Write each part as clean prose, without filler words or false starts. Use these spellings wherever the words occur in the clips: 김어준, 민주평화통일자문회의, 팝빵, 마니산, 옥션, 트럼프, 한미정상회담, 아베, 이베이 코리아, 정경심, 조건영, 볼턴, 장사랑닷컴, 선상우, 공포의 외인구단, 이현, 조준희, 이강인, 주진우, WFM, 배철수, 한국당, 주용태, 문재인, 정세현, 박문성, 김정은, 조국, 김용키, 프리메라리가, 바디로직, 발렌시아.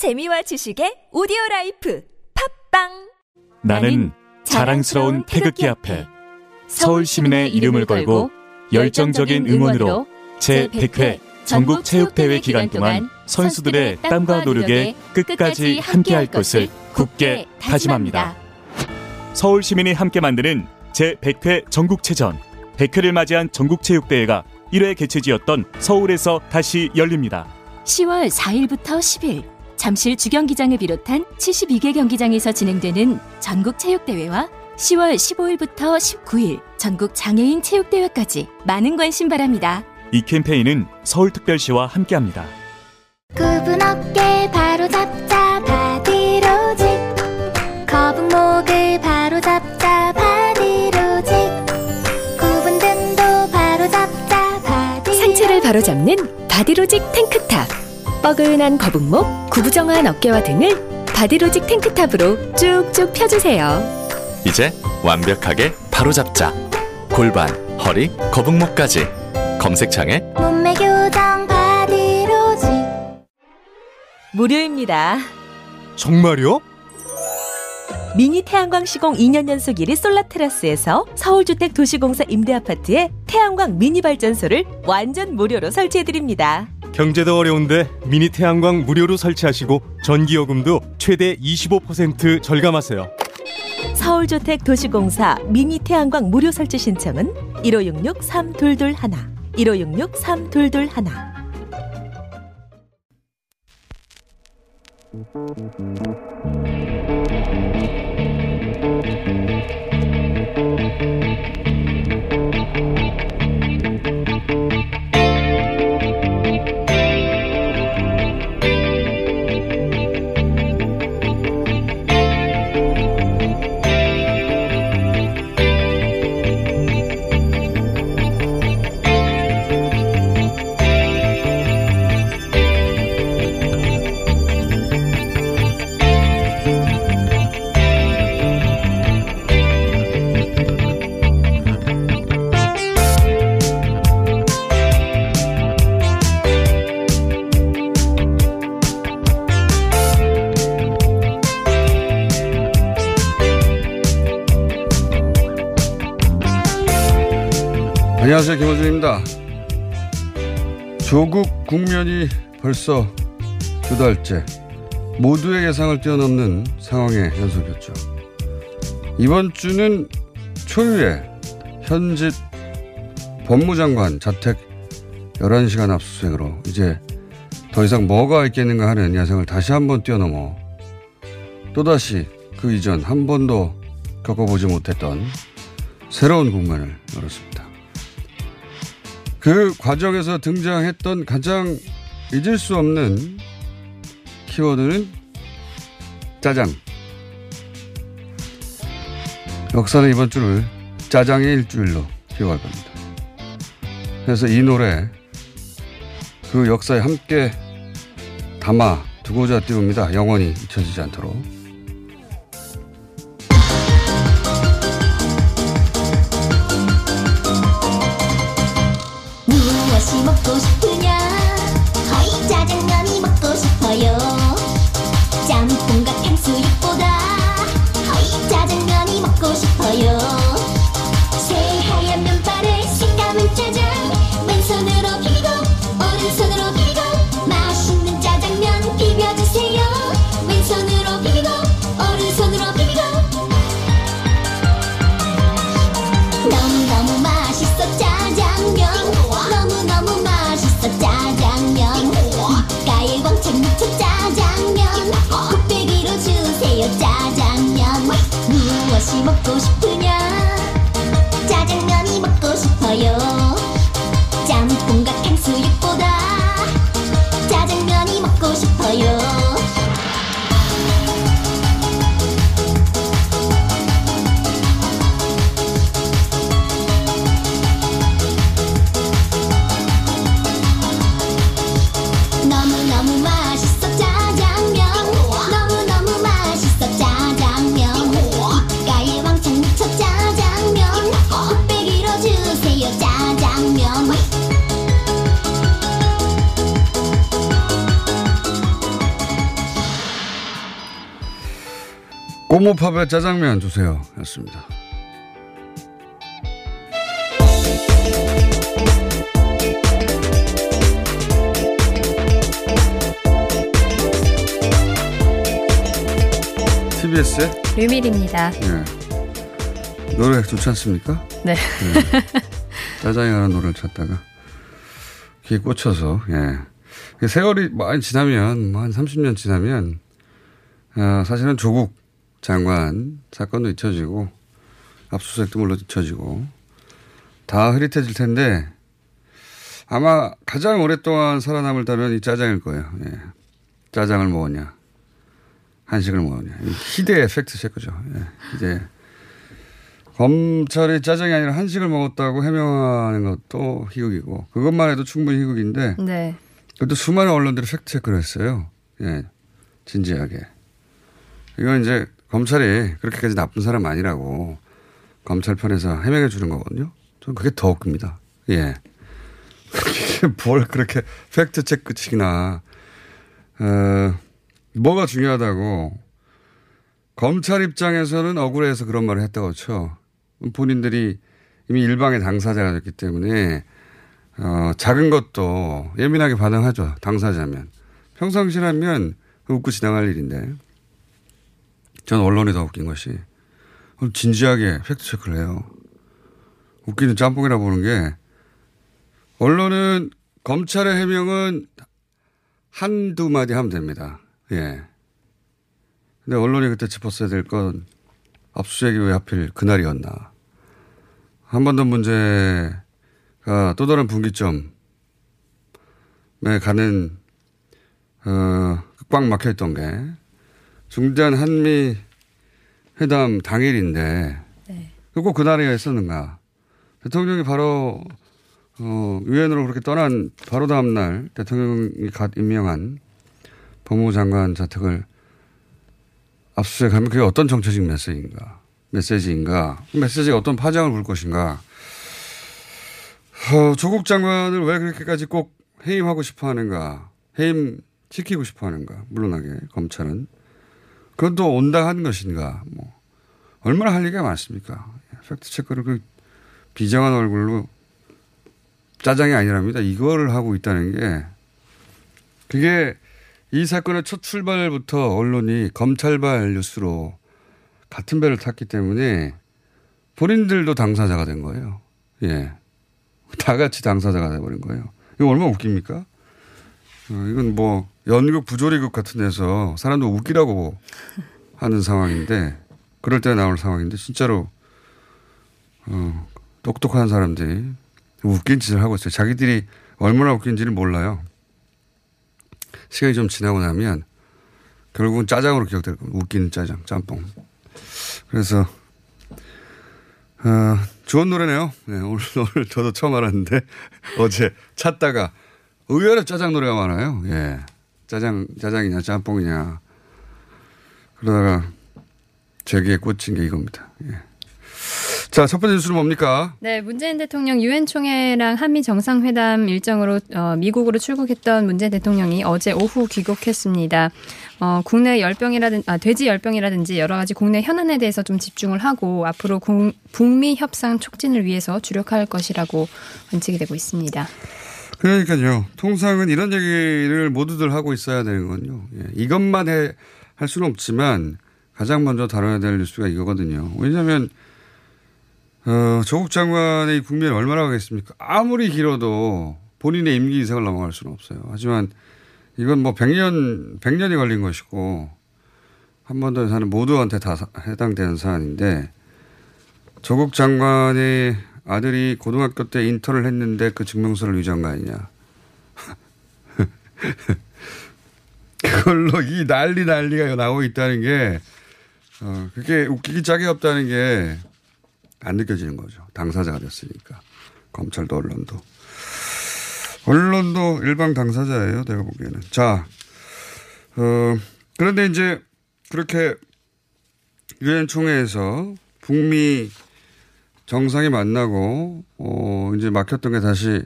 재미와 지식의 오디오라이프 팝빵. 나는 자랑스러운 태극기 앞에 서울시민의 이름을 걸고 열정적인 응원으로 제100회 전국체육대회 기간 동안 선수들의 땀과 노력에 끝까지 함께할 것을 굳게 다짐합니다. 서울시민이 함께 만드는 제100회 전국체전, 100회를 맞이한 전국체육대회가 1회 개최지였던 서울에서 다시 열립니다. 10월 4일부터 10일 잠실 주경기장을 비롯한 72개 경기장에서 진행되는 전국체육대회와 10월 15일부터 19일 전국장애인체육대회까지 많은 관심 바랍니다. 이 캠페인은 서울특별시와 함께합니다. 굽은 어깨 바로 잡자 바디로직, 거북목을 바로 잡자 바디로직, 굽은 등도 바로 잡자 바디로직. 상체를 바로 잡는 바디로직 탱크탑. 뻐근한 거북목, 구부정한 어깨와 등을 바디로직 탱크탑으로 쭉쭉 펴주세요. 이제 완벽하게 바로 잡자. 골반, 허리, 거북목까지 검색창에 몸매 교정 바디로직. 무료입니다. 정말요? 미니 태양광 시공 2년 연속 1위 솔라테라스에서 서울주택 도시공사 임대아파트에 태양광 미니 발전소를 완전 무료로 설치해드립니다. 경제도 어려운데 미니 태양광 무료로 설치하시고 전기요금도 최대 25% 절감하세요. 서울주택 도시공사 미니 태양광 무료 설치 신청은 1566-3221, 1566-3221. 안녕하세요, 김호준입니다. 조국 국면이 벌써 두 달째 모두의 예상을 뛰어넘는 상황의 연속이었죠. 이번 주는 초유의 현직 법무장관 자택 11시간 압수수색으로 이제 더 이상 뭐가 있겠는가 하는 야생을 다시 한번 뛰어넘어 또다시 그 이전 한 번도 겪어보지 못했던 새로운 국면을 열었습니다. 그 과정에서 등장했던 가장 잊을 수 없는 키워드는 짜장. 역사는 이번 주를 짜장의 일주일로 기억할 겁니다. 그래서 이 노래 그 역사에 함께 담아 두고자 띄웁니다. 영원히 잊혀지지 않도록. 먹고 싶으냐? 허이 짜장면이 먹고 싶어요. 짬뽕과 탕수육보다 허이 짜장면이 먹고 싶어요. 새하얀 면발에 색감은 짜장. 왼손으로 비비고 오른손으로 비비고 맛있는 짜장면 비벼주세요. 왼손으로 비비고 오른손으로 비비고 너무너무 맛있어 짜장면. 너무너무 맛있어 꼬모팝에 짜장면 주세요 였습니다. TBS의 류밀입니다. 네. 노래 좋지 않습니까? 네. 네. 짜장이라는 노래를 찾다가 귀에 꽂혀서 예. 세월이 많이 지나면 한 30년 지나면 사실은 조국 장관 사건도 잊혀지고 압수수색도 물론 잊혀지고 다 흐릿해질 텐데 아마 가장 오랫동안 살아남을 답은 이 짜장일 거예요. 예. 짜장을 먹었냐 한식을 먹었냐 희대의 팩트체크죠. 예. 이제 검찰이 짜장이 아니라 한식을 먹었다고 해명하는 것도 희극이고 그것만 해도 충분히 희극인데 네. 그것도 수많은 언론들이 팩트체크를 했어요. 예. 진지하게. 이건 이제 검찰이 그렇게까지 나쁜 사람 아니라고 검찰 편에서 해명해 주는 거거든요. 전 그게 더 웃깁니다. 예. 뭘 그렇게 팩트체크 치기나 뭐가 중요하다고 검찰 입장에서는 억울해서 그런 말을 했다고 쳐. 본인들이 이미 일방의 당사자가 됐기 때문에 작은 것도 예민하게 반응하죠. 당사자면. 평상시라면 웃고 지나갈 일인데. 전 언론이 더 웃긴 것이 진지하게 팩트체크를 해요. 웃기는 짬뽕이라 보는 게 언론은 검찰의 해명은 한두 마디 하면 됩니다. 예. 근데 언론이 그때 짚었어야 될 건 압수수색이 왜 하필 그날이었나. 한 번 더 문제가 또 다른 분기점에 가는 꽉 막혀있던 게 중대한 한미 회담 당일인데 네. 꼭 그날이었었는가. 대통령이 바로 유엔으로 그렇게 떠난 바로 다음 날 대통령이 갓 임명한 법무부 장관 자택을 압수수색하면 그게 어떤 정치적 메시지인가. 메시지가 어떤 파장을 불 것인가. 조국 장관을 왜 그렇게까지 꼭 해임하고 싶어하는가. 해임시키고 싶어하는가. 물론하게 검찰은. 그건 또 온당한 것인가. 뭐 얼마나 할 얘기가 많습니까. 팩트체크를 그 비장한 얼굴로 짜장이 아니랍니다. 이거를 하고 있다는 게 그게 이 사건의 첫 출발부터 언론이 검찰발 뉴스로 같은 배를 탔기 때문에 본인들도 당사자가 된 거예요. 예, 다 같이 당사자가 돼버린 거예요. 이거 얼마나 웃깁니까? 이건 뭐 연극 부조리극 같은 데서 사람도 웃기라고 하는 상황인데 그럴 때 나올 상황인데 진짜로 똑똑한 사람들이 웃긴 짓을 하고 있어요. 자기들이 얼마나 웃긴지를 몰라요. 시간이 좀 지나고 나면 결국은 짜장으로 기억될 겁니다. 웃기는 짜장, 짬뽕. 그래서 좋은 노래네요. 네, 오늘 저도 처음 알았는데 어제 찾다가 의외로 짜장 노래가 많아요. 예, 짜장이냐 짬뽕이냐 그러다가 제 귀에 꽂힌 게 이겁니다. 예. 자, 첫 번째 뉴스는 뭡니까? 네, 문재인 대통령 유엔 총회랑 한미 정상회담 일정으로 미국으로 출국했던 문재인 대통령이 어제 오후 귀국했습니다. 국내 열병이라든지 돼지 열병이라든지 여러 가지 국내 현안에 대해서 좀 집중을 하고 앞으로 북미 협상 촉진을 위해서 주력할 것이라고 관측이 되고 있습니다. 그러니까요. 통상은 이런 얘기를 모두들 하고 있어야 되는군요. 예, 이것만 할 수는 없지만 가장 먼저 다뤄야 될 뉴스가 이거거든요. 왜냐하면 조국 장관의 국면이 얼마나 가겠습니까? 아무리 길어도 본인의 임기 인생을 넘어갈 수는 없어요. 하지만 이건 뭐 100년이 걸린 것이고 한 번 더 사는 모두한테 다 해당되는 사안인데 조국 장관의 아들이 고등학교 때 인턴을 했는데 그 증명서를 위조한 거 아니냐. 그걸로 이 난리가 나오고 있다는 게 그게 웃기기 짝이 없다는 게 안 느껴지는 거죠. 당사자가 됐으니까. 검찰도 언론도. 언론도 일방 당사자예요. 내가 보기에는. 자, 그런데 이제 그렇게 유엔 총회에서 북미 정상이 만나고 이제 막혔던 게 다시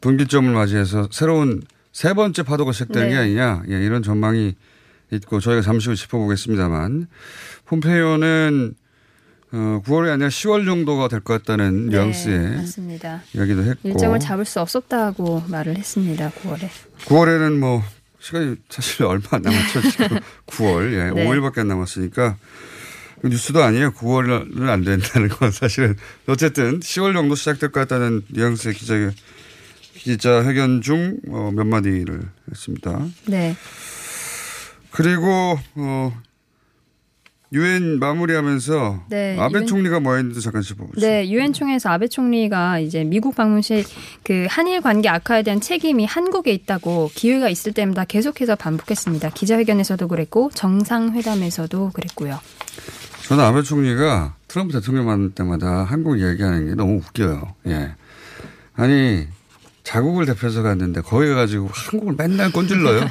분기점을 맞이해서 새로운 세 번째 파도가 시작되는 네. 게 아니냐. 예, 이런 전망이 있고 저희가 잠시 후 짚어보겠습니다만 폼페이오는 9월이 아니라 10월 정도가 될 것 같다는 뉘앙스의 맞습니다. 이야기도 했고. 일정을 잡을 수 없었다고 말을 했습니다. 9월에. 9월에는 뭐 시간이 사실 얼마 안 남았죠. 지금 9월. 예, 네. 5일밖에 안 남았으니까. 뉴스도 아니에요. 9월은 안 된다는 건 사실은. 어쨌든 10월 정도 시작될 것 같다는 뉘앙스의 기자회견 중 몇 마디를 했습니다. 네. 그리고 유엔 마무리하면서 네, 아베 총리가 뭐 했는지 잠깐 짚어보죠. 네, 유엔 총회에서 아베 총리가 이제 미국 방문 시 그 한일 관계 악화에 대한 책임이 한국에 있다고 기회가 있을 때마다 계속해서 반복했습니다. 기자회견에서도 그랬고 정상회담에서도 그랬고요. 저는 아베 총리가 트럼프 대통령 만날 때마다 한국 얘기하는 게 너무 웃겨요. 예, 아니 자국을 대표해서 갔는데 거기 가가지고 한국을 맨날 꼰질러요.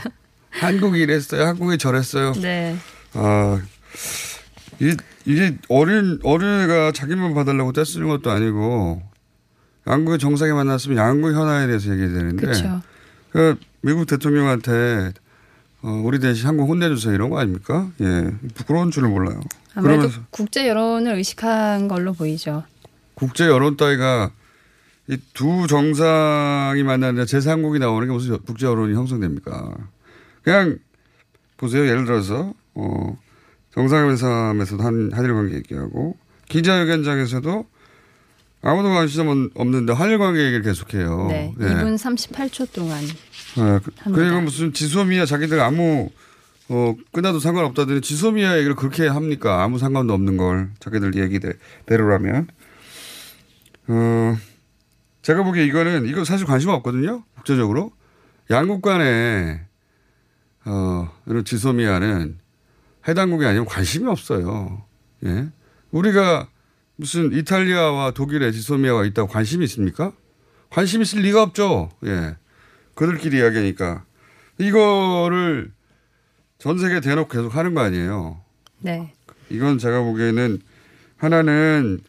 한국이 이랬어요. 한국이 저랬어요. 네. 이게 어른애가 자기만 봐달라고 떼쓰는 것도 아니고 양국의 정상이 만났으면 양국 현안에 대해서 얘기해야 되는데 그러니까 미국 대통령한테 우리 대신 한국 혼내주세요 이런 거 아닙니까? 예, 부끄러운 줄을 몰라요. 아무래도 국제 여론을 의식한 걸로 보이죠. 국제 여론 따위가 이 두 정상이 만나는데 제3국이 나오는 게 무슨 국제 여론이 형성됩니까? 그냥 보세요. 예를 들어서 정상회담에서도 한일관계 얘기하고 기자회견장에서도 아무도 관심 없는데 한일관계 얘기를 계속해요. 네, 네. 2분 38초 동안. 네, 그리고 무슨 지소미아 자기들 아무 끝나도 상관없다더니 지소미아 얘기를 그렇게 합니까? 아무 상관도 없는 걸 자기들 얘기대로라면. 제가 보기에 이거 사실 관심 없거든요. 국제적으로. 양국 간에 이런 지소미아는 해당국이 아니면 관심이 없어요. 예. 우리가 무슨 이탈리아와 독일의 지소미아가 있다고 관심이 있습니까? 관심 있을 리가 없죠. 예. 그들끼리 이야기하니까. 이거를 전 세계에 대놓고 계속 하는 거 아니에요. 네. 이건 제가 보기에는 하나는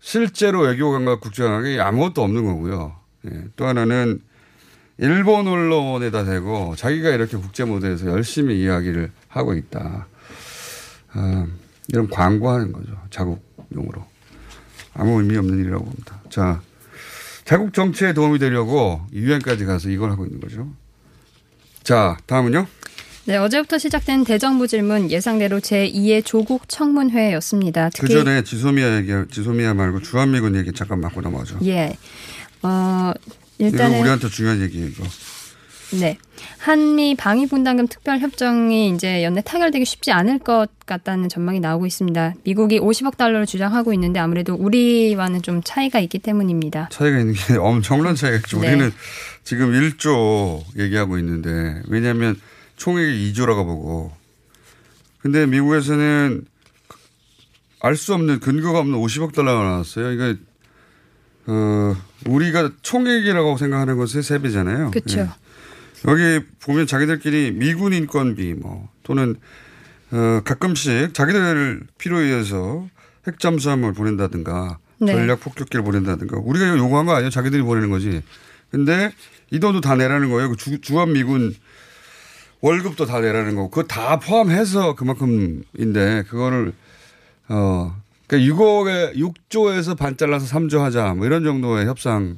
실제로 외교관과 국제관계 아무것도 없는 거고요. 예. 또 하나는 일본 언론에다 대고 자기가 이렇게 국제 무대에서 열심히 이야기를 하고 있다. 이런 광고하는 거죠. 자국용으로. 아무 의미 없는 일이라고 봅니다. 자, 자국 정치에 도움이 되려고 유엔까지 가서 이걸 하고 있는 거죠. 자, 다음은요. 네, 어제부터 시작된 대정부 질문 예상대로 제2의 조국 청문회였습니다. 그 전에 지소미아 말고 주한미군 얘기 잠깐 맞고 넘어가죠. 예. 일단은 이거 우리한테 중요한 얘기예요, 이거. 네. 한미 방위분담금 특별협정이 이제 연내 타결되기 쉽지 않을 것 같다는 전망이 나오고 있습니다. 미국이 50억 달러를 주장하고 있는데 아무래도 우리와는 좀 차이가 있기 때문입니다. 차이가 있는 게 엄청난 차이가 있죠. 네. 우리는 지금 1조 얘기하고 있는데 왜냐하면 총액이 2조라고 보고. 근데 미국에서는 알 수 없는 근거가 없는 50억 달러가 나왔어요. 이거 우리가 총액이라고 생각하는 것의 3배잖아요. 그렇죠. 예. 여기 보면 자기들끼리 미군 인건비 뭐 또는 가끔씩 자기들 필요에 의해서 핵잠수함을 보낸다든가 네. 전략 폭격기를 보낸다든가 우리가 이거 요구한 거 아니에요. 자기들이 보내는 거지. 근데 이 돈도 다 내라는 거예요. 주한미군 월급도 다 내라는 거고 그거 다 포함해서 그만큼인데 그거를 그러니까 6조에서 반 잘라서 3조 하자 뭐 이런 정도의 협상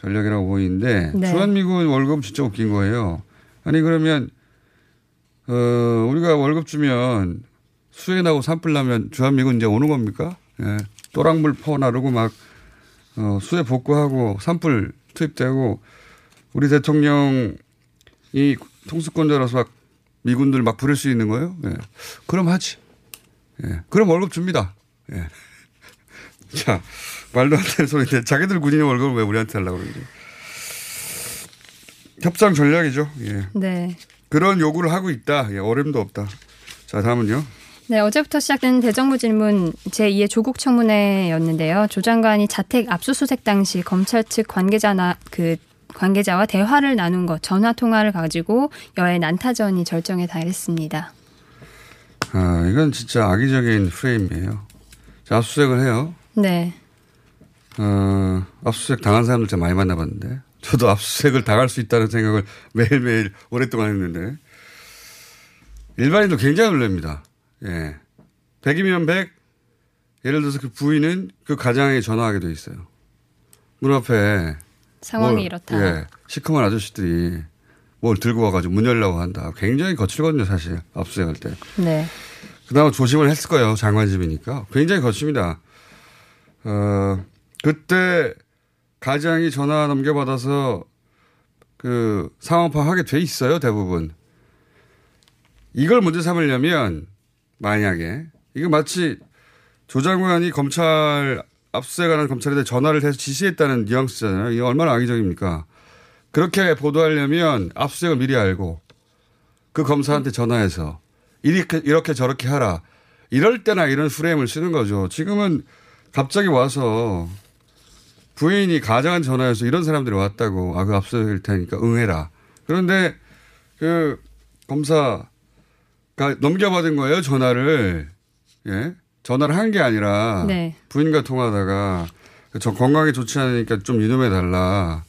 전략이라고 보이는데 네. 주한미군 월급 진짜 웃긴 거예요. 아니 그러면 우리가 월급 주면 수해나고 산불 나면 주한미군 이제 오는 겁니까? 예. 또랑물 퍼나르고 막 수해 복구하고 산불 투입되고 우리 대통령이 통수권자라서 막 미군들 막 부릴 수 있는 거예요? 예. 그럼 하지. 예. 그럼 월급 줍니다. 예. 자, 말도 안 되는 소리인데 자기들 군인의 월급을 왜 우리한테 하려고 그러는지. 협상 전략이죠. 예. 네. 그런 요구를 하고 있다. 예, 어림도 없다. 자, 다음은요. 네, 어제부터 시작된 대정부 질문 제2의 조국 청문회였는데요. 조 장관이 자택 압수수색 당시 검찰 측 관계자와 대화를 나눈 것, 전화통화를 가지고 여야 난타전이 절정에 달했습니다. 이건 진짜 악의적인 프레임이에요. 자, 압수수색을 해요. 네. 압수수색 당한 사람들 제가 많이 만나봤는데 저도 압수수색을 당할 수 있다는 생각을 매일매일 오랫동안 했는데 일반인도 굉장히 놀랍니다. 예. 100이면 100. 예를 들어서 그 부인은 그 가장에게 전화하게 돼 있어요. 문 앞에. 상황이 이렇다. 예. 시커먼 아저씨들이 뭘 들고 와가지고 문 열려고 한다. 굉장히 거칠거든요, 사실. 압수수색할 때. 네. 그나마 조심을 했을 거예요. 장관집이니까. 굉장히 거칩니다. 그때 가장이 전화 넘겨받아서 그 상황 파악하게 돼 있어요. 대부분. 이걸 문제 삼으려면 만약에 이거 마치 조 장관이 검찰 압수에 관한 검찰에 대해 전화를 해서 지시했다는 뉘앙스잖아요. 이게 얼마나 악의적입니까. 그렇게 보도하려면 압수색을 미리 알고 그 검사한테 전화해서 이렇게 저렇게 하라. 이럴 때나 이런 프레임을 쓰는 거죠. 지금은 갑자기 와서 부인이 가장한 전화해서 이런 사람들이 왔다고. 아, 그 압수색일 테니까 응해라. 그런데 그 검사가 넘겨받은 거예요. 전화를. 예. 전화를 한 게 아니라 네. 부인과 통화하다가 저 건강이 좋지 않으니까 좀 유념해달라.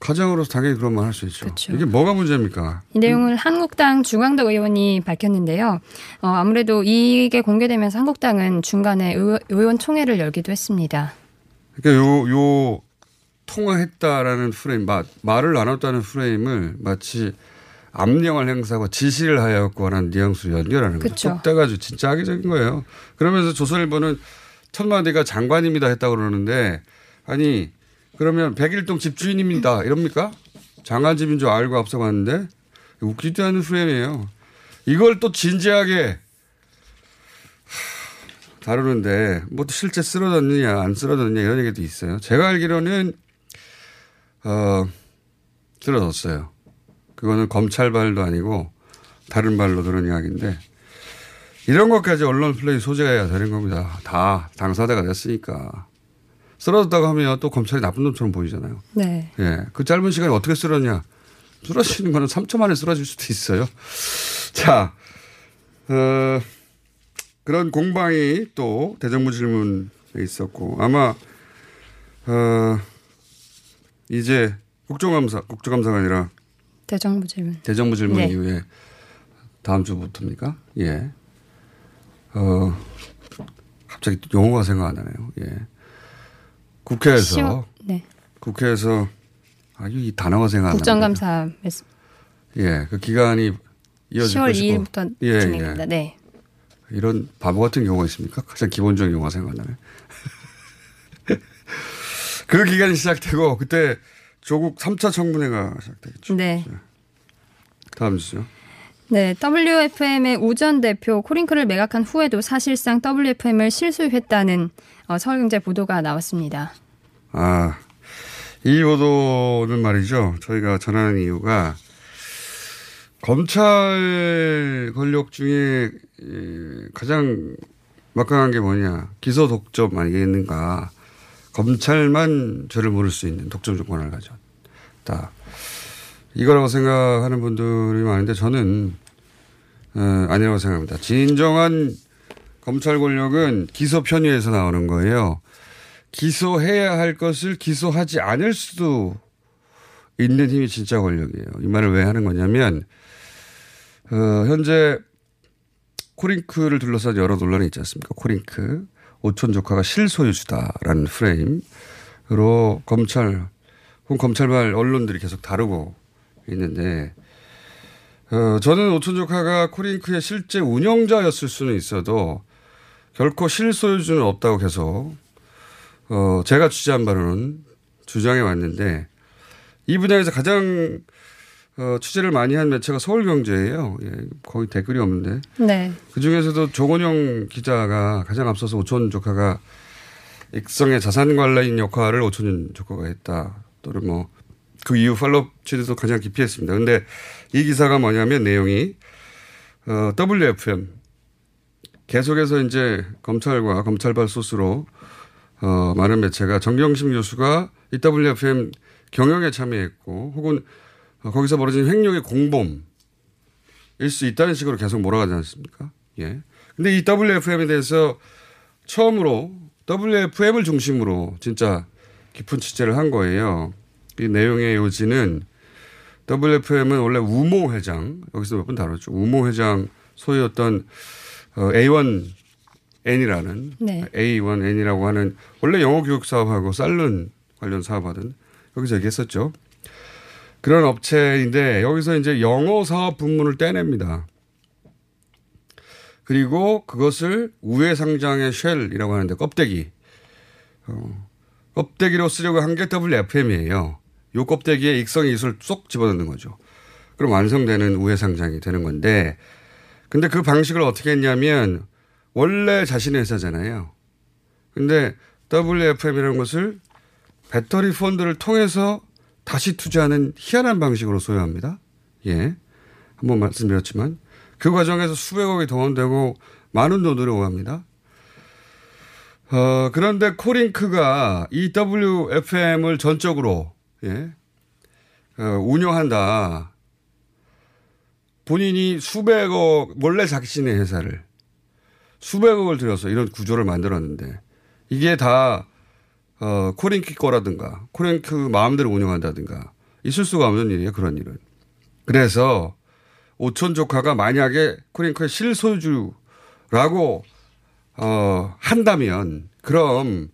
가장으로서 당연히 그런 말 할 수 있죠. 그렇죠. 이게 뭐가 문제입니까? 이 내용을 한국당 중앙도 의원이 밝혔는데요. 아무래도 이게 공개되면서 한국당은 중간에 의원총회를 열기도 했습니다. 그러니까 요 통화했다라는 프레임, 말을 나눴다는 프레임을 마치 압력을 행사하고 지시를 하였고 하는 뉘앙스로 연결하는 거죠. 뚝 따가지고 진짜 악의적인 거예요. 그러면서 조선일보는 첫 마디가 장관입니다 했다고 그러는데 아니 그러면 백일동 집주인입니다 이럽니까? 장관집인 줄 알고 앞서갔는데 웃기지도 않은 프레임이에요. 이걸 또 진지하게 다루는데 뭐 또 실제 쓰러졌느냐 안 쓰러졌느냐 이런 얘기도 있어요. 제가 알기로는 쓰러졌어요. 그거는 검찰 발도 아니고 다른 발로 들은 이야기인데 이런 것까지 언론 플레이 소재가 되는 겁니다. 다 당사자가 됐으니까. 쓰러졌다고 하면 또 검찰이 나쁜 놈처럼 보이잖아요. 네. 예, 그 짧은 시간에 어떻게 쓰러졌냐. 쓰러지는 거는 3초 만에 쓰러질 수도 있어요. 자, 그런 공방이 또 대정부 질문에 있었고 아마 이제 국정감사가 아니라 대정부 질문 네. 이후에 다음 주부터입니까? 예. 갑자기 용어가 생각 안 나네요. 예. 국회에서 네. 국회에서 이 단어가 생각 안 나네요. 국정감사 말씀. 예. 그 기간이 이어질 10월 것이고. 2일부터 예, 진행됩니다. 예. 네. 이런 바보 같은 용어가 있습니까? 가장 기본적인 용어가 생각 안 나네. 그 기간이 시작되고 그때 조국 3차 청문회가 시작되겠죠. 네. 다음 주죠. 네, WFM의 우전 대표 코링크를 매각한 후에도 사실상 WFM을 실수했다는 서울경제 보도가 나왔습니다. 아, 이 보도는 말이죠. 저희가 전하는 이유가 검찰 권력 중에 가장 막강한 게 뭐냐. 기소 독점 아니겠는가. 검찰만 죄를 물을 수 있는 독점 조건을 가졌다. 이거라고 생각하는 분들이 많은데 저는 아니라고 생각합니다. 진정한 검찰 권력은 기소 편의에서 나오는 거예요. 기소해야 할 것을 기소하지 않을 수도 있는 힘이 진짜 권력이에요. 이 말을 왜 하는 거냐면 현재 코링크를 둘러싼 여러 논란이 있지 않습니까? 코링크. 오촌 조카가 실소유주다라는 프레임으로 검찰 혹은 검찰발 언론들이 계속 다루고 있는데 저는 오촌 조카가 코링크의 실제 운영자였을 수는 있어도 결코 실소유주는 없다고 계속 제가 취재한 바로는 주장해 왔는데 이 분야에서 가장 취재를 많이 한 매체가 서울경제예요. 예, 거의 댓글이 없는데. 네. 그중에서도 조건영 기자가 가장 앞서서 오촌 조카가 익성의 자산관리인 역할을 오촌 조카가 했다. 또는 뭐 그 이후 팔로업 취재도 가장 깊이 했습니다. 그런데 이 기사가 뭐냐면 내용이 WFM 계속해서 이제 검찰과 검찰발 소스로 많은 매체가 정경심 교수가 이 WFM 경영에 참여했고 혹은 거기서 벌어진 횡령의 공범일 수 있다는 식으로 계속 몰아가지 않습니까? 예. 근데 이 WFM에 대해서 처음으로 WFM을 중심으로 진짜 깊은 취재를 한 거예요. 이 내용의 요지는 WFM은 원래 우모 회장, 여기서 몇 번 다뤘죠. 우모 회장 소유였던 A1N이라는 네. A1N이라고 하는 원래 영어 교육 사업하고 쌀른 관련 사업하던 여기서 얘기했었죠. 그런 업체인데 여기서 이제 영어 사업 부문을 떼냅니다. 그리고 그것을 우회 상장의 쉘이라고 하는데 껍데기. 껍데기로 쓰려고 한 게 WFM이에요. 요 껍데기에 익성의 이슬을 쏙 집어넣는 거죠. 그럼 완성되는 우회 상장이 되는 건데 근데 그 방식을 어떻게 했냐면 원래 자신의 회사잖아요. 근데 WFM이라는 것을 배터리 펀드를 통해서 다시 투자하는 희한한 방식으로 소유합니다. 예. 한번 말씀드렸지만 그 과정에서 수백억이 동원되고 많은 돈들이 오갑니다. 그런데 코링크가 이 WFM을 전적으로 예, 운영한다. 본인이 수백억 원래 자신의 회사를 수백억을 들여서 이런 구조를 만들었는데 이게 다 코링크 거라든가 코링크 마음대로 운영한다든가 있을 수가 없는 일이에요. 그런 일은. 그래서 오촌 조카가 만약에 코링크의 실소유주라고 한다면 그럼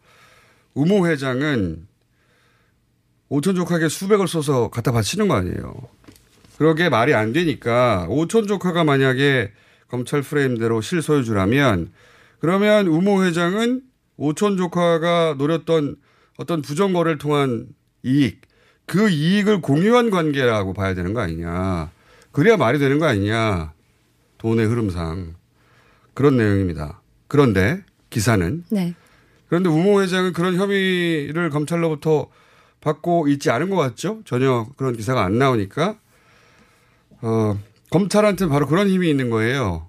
우모 회장은 오촌 조카에게 수백을 써서 갖다 바치는 거 아니에요. 그러게 말이 안 되니까 오촌 조카가 만약에 검찰 프레임대로 실소유주라면 그러면 우모 회장은 오촌 조카가 노렸던 어떤 부정거래를 통한 이익 그 이익을 공유한 관계라고 봐야 되는 거 아니냐. 그래야 말이 되는 거 아니냐. 돈의 흐름상. 그런 내용입니다. 그런데 기사는. 네. 그런데 우모 회장은 그런 혐의를 검찰로부터 받고 있지 않은 것 같죠? 전혀 그런 기사가 안 나오니까. 검찰한테는 바로 그런 힘이 있는 거예요.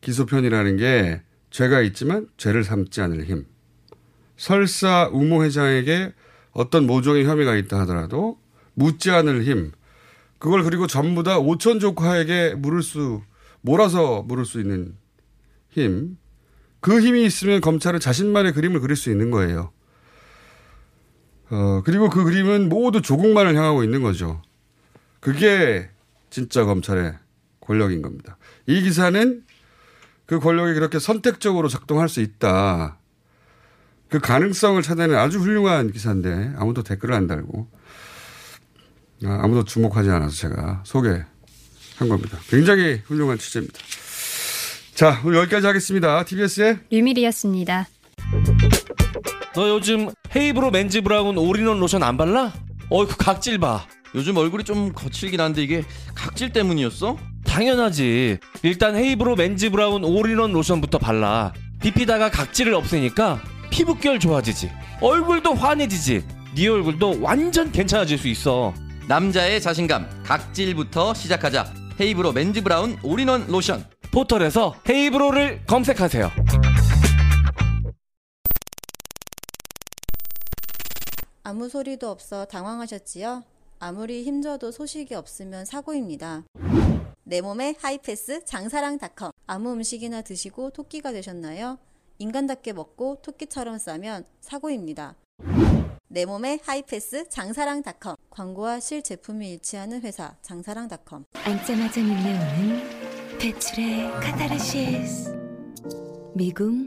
기소편이라는 게 죄가 있지만 죄를 삼지 않을 힘. 설사 우모 회장에게 어떤 모종의 혐의가 있다 하더라도 묻지 않을 힘. 그걸 그리고 전부 다 오촌 조카에게 몰아서 물을 수 있는 힘. 그 힘이 있으면 검찰은 자신만의 그림을 그릴 수 있는 거예요. 그리고 그 그림은 모두 조국만을 향하고 있는 거죠. 그게 진짜 검찰의 권력인 겁니다. 이 기사는 그 권력이 그렇게 선택적으로 작동할 수 있다. 그 가능성을 찾아낸 아주 훌륭한 기사인데 아무도 댓글을 안 달고 아무도 주목하지 않아서 제가 소개한 겁니다. 굉장히 훌륭한 취재입니다. 자, 오늘 여기까지 하겠습니다. TBS의 유미리였습니다. 너 요즘 헤이브로 맨즈 브라운 올인원 로션 안 발라? 그 각질 봐. 요즘 얼굴이 좀 거칠긴 한데 이게 각질 때문이었어? 당연하지. 일단 헤이브로 맨즈 브라운 올인원 로션부터 발라. 비피다가 각질을 없애니까 피부결 좋아지지. 얼굴도 환해지지. 네 얼굴도 완전 괜찮아질 수 있어. 남자의 자신감, 각질부터 시작하자. 헤이브로 맨즈 브라운 올인원 로션. 포털에서 헤이브로를 검색하세요. 아무 소리도 없어 당황하셨지요? 아무리 힘줘도 소식이 없으면 사고입니다. 내 몸에 하이패스 장사랑닷컴. 아무 음식이나 드시고 토끼가 되셨나요? 인간답게 먹고 토끼처럼 싸면 사고입니다. 내 몸에 하이패스 장사랑닷컴. 광고와 실제품이 일치하는 회사 장사랑닷컴. 앉자마자 밀려오는 배출의 카타르시스. 미궁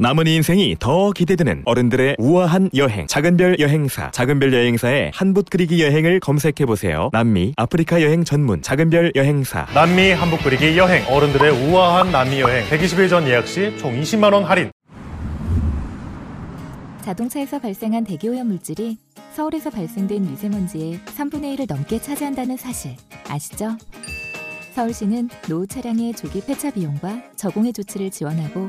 남은 인생이 더 기대되는 어른들의 우아한 여행. 작은별 여행사. 작은별 여행사의 한붓 그리기 여행을 검색해보세요. 남미, 아프리카 여행 전문 작은별 여행사. 남미 한붓 그리기 여행. 어른들의 우아한 남미 여행. 120일 전 예약 시 총 20만 원 할인. 자동차에서 발생한 대기오염 물질이 서울에서 발생된 미세먼지의 3분의 1을 넘게 차지한다는 사실 아시죠? 서울시는 노후 차량의 조기 폐차 비용과 저공해 조치를 지원하고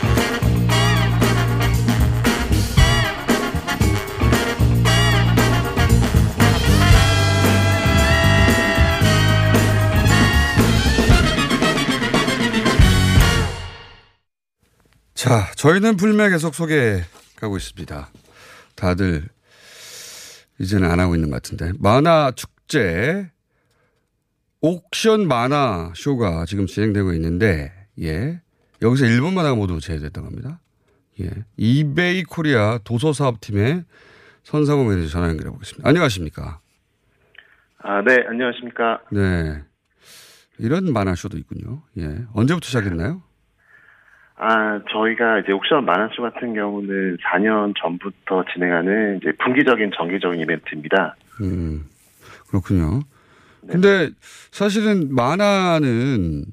자, 저희는 불매 계속 소개하고 있습니다. 다들 이제는 안 하고 있는 것 같은데. 만화 축제, 옥션 만화 쇼가 지금 진행되고 있는데, 예. 여기서 일본 만화가 모두 제외됐다고 합니다. 예. 이베이 코리아 도서사업팀의 선상우 매니저 전화 연결해 보겠습니다. 안녕하십니까. 아, 네. 안녕하십니까. 네. 이런 만화 쇼도 있군요. 예. 언제부터 시작했나요? 저희가 이제 옥션 만화쇼 같은 경우는 4년 전부터 진행하는 이제 분기적인 정기적인 이벤트입니다. 그렇군요. 네. 근데 사실은 만화는,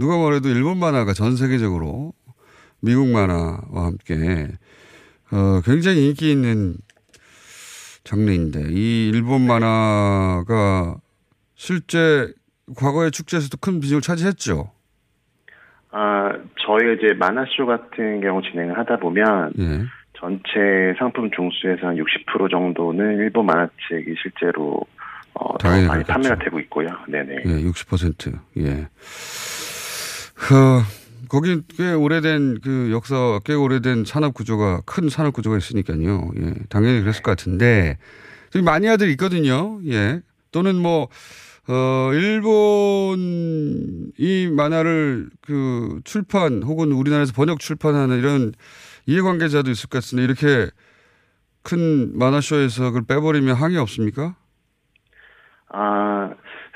누가 말해도 일본 만화가 전 세계적으로 미국 만화와 함께, 굉장히 인기 있는 장르인데, 이 일본 만화가 실제 과거의 축제에서도 큰 비중을 차지했죠. 저희 이제 만화쇼 같은 경우 진행을 하다 보면, 예. 전체 상품 중수에서 한 60% 정도는 일본 만화책이 실제로, 더 많이 그렇겠죠. 판매가 되고 있고요. 네네. 예, 60%. 예. 거긴 꽤 오래된 꽤 오래된 큰 산업구조가 있으니까요. 예. 당연히 그랬을 것 같은데, 지금 마니아들이 있거든요. 예. 또는 뭐, 일본 이 만화를 출판 혹은 우리나라에서 번역 출판하는 이런 이해관계자도 있을 것 같은데, 이렇게 큰 만화쇼에서 그걸 빼버리면 항의 없습니까?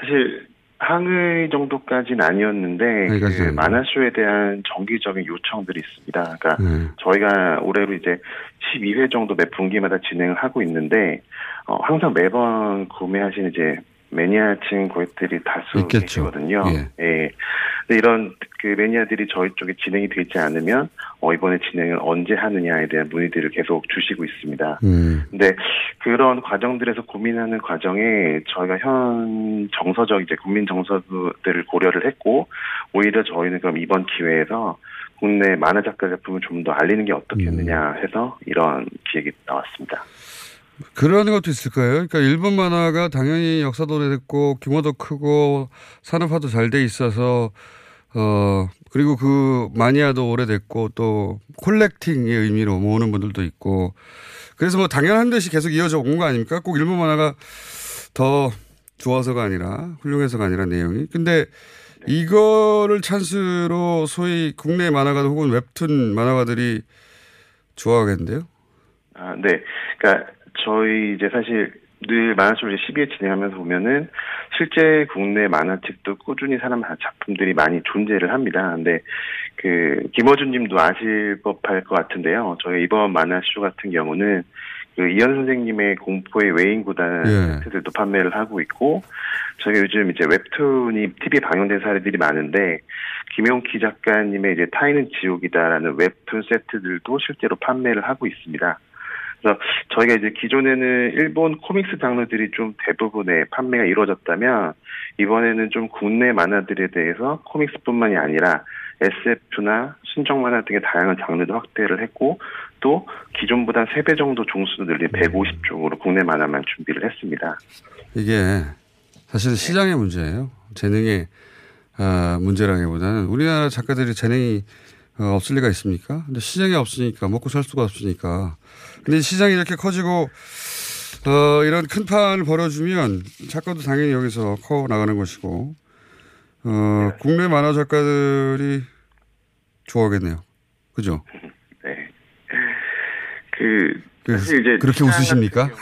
사실 항의 정도까지는 아니었는데, 만화쇼에 대한 정기적인 요청들이 있습니다. 그러니까 저희가 올해로 이제 12회 정도 매 분기마다 진행을 하고 있는데, 항상 매번 구매하시는 이제 매니아층 고객들이 다수 계시거든요. 예. 예. 근데 이런 매니아들이 저희 쪽에 진행이 되지 않으면, 이번에 진행을 언제 하느냐에 대한 문의들을 계속 주시고 있습니다. 근데 그런 과정들에서 고민하는 과정에 저희가 정서적 이제 국민 정서들을 고려를 했고, 오히려 저희는 그럼 이번 기회에서 국내 만화 작가 작품을 좀 더 알리는 게 어떻겠느냐 해서 이런 기획이 나왔습니다. 그런 것도 있을 거예요. 그러니까 일본 만화가 당연히 역사도 오래됐고 규모도 크고 산업화도 잘 돼 있어서, 그리고 그 마니아도 오래됐고 또 콜렉팅의 의미로 모으는 분들도 있고, 그래서 뭐 당연한 듯이 계속 이어져 온 거 아닙니까? 꼭 일본 만화가 더 좋아서가 아니라 훌륭해서가 아니라 내용이. 근데 이거를 찬스로 소위 국내 만화가들 혹은 웹툰 만화가들이 좋아하겠는데요? 네. 그러니까 저희 이제 사실 늘 만화쇼를 12회 진행하면서 보면은 실제 국내 만화책도 꾸준히 사람 작품들이 많이 존재를 합니다. 근데 김어준 님도 아실 법할 것 같은데요. 저희 이번 만화쇼 같은 경우는 이현 선생님의 공포의 외인구단 책들도 판매를 하고 있고, 저희가 요즘 이제 웹툰이 TV 방영된 사례들이 많은데, 김용키 작가님의 이제 타인은 지옥이다라는 웹툰 세트들도 실제로 판매를 하고 있습니다. 그래서 저희가 이제 기존에는 일본 코믹스 장르들이 좀 대부분의 판매가 이루어졌다면, 이번에는 좀 국내 만화들에 대해서 코믹스뿐만이 아니라 SF나 순정 만화 등의 다양한 장르도 확대를 했고, 또 기존보다 3배 정도 종수도 늘린 150종으로 국내 만화만 준비를 했습니다. 이게 사실 시장의 문제예요. 재능의 문제라기보다는 우리나라 작가들이 재능이 없을 리가 있습니까? 근데 시장이 없으니까, 먹고 살 수가 없으니까. 근데 시장이 이렇게 커지고, 이런 큰 판을 벌어주면 작가도 당연히 여기서 커 나가는 것이고, 국내 만화 작가들이 좋아하겠네요. 그죠? 네. 사실 이제. 그렇게 웃으십니까? 네.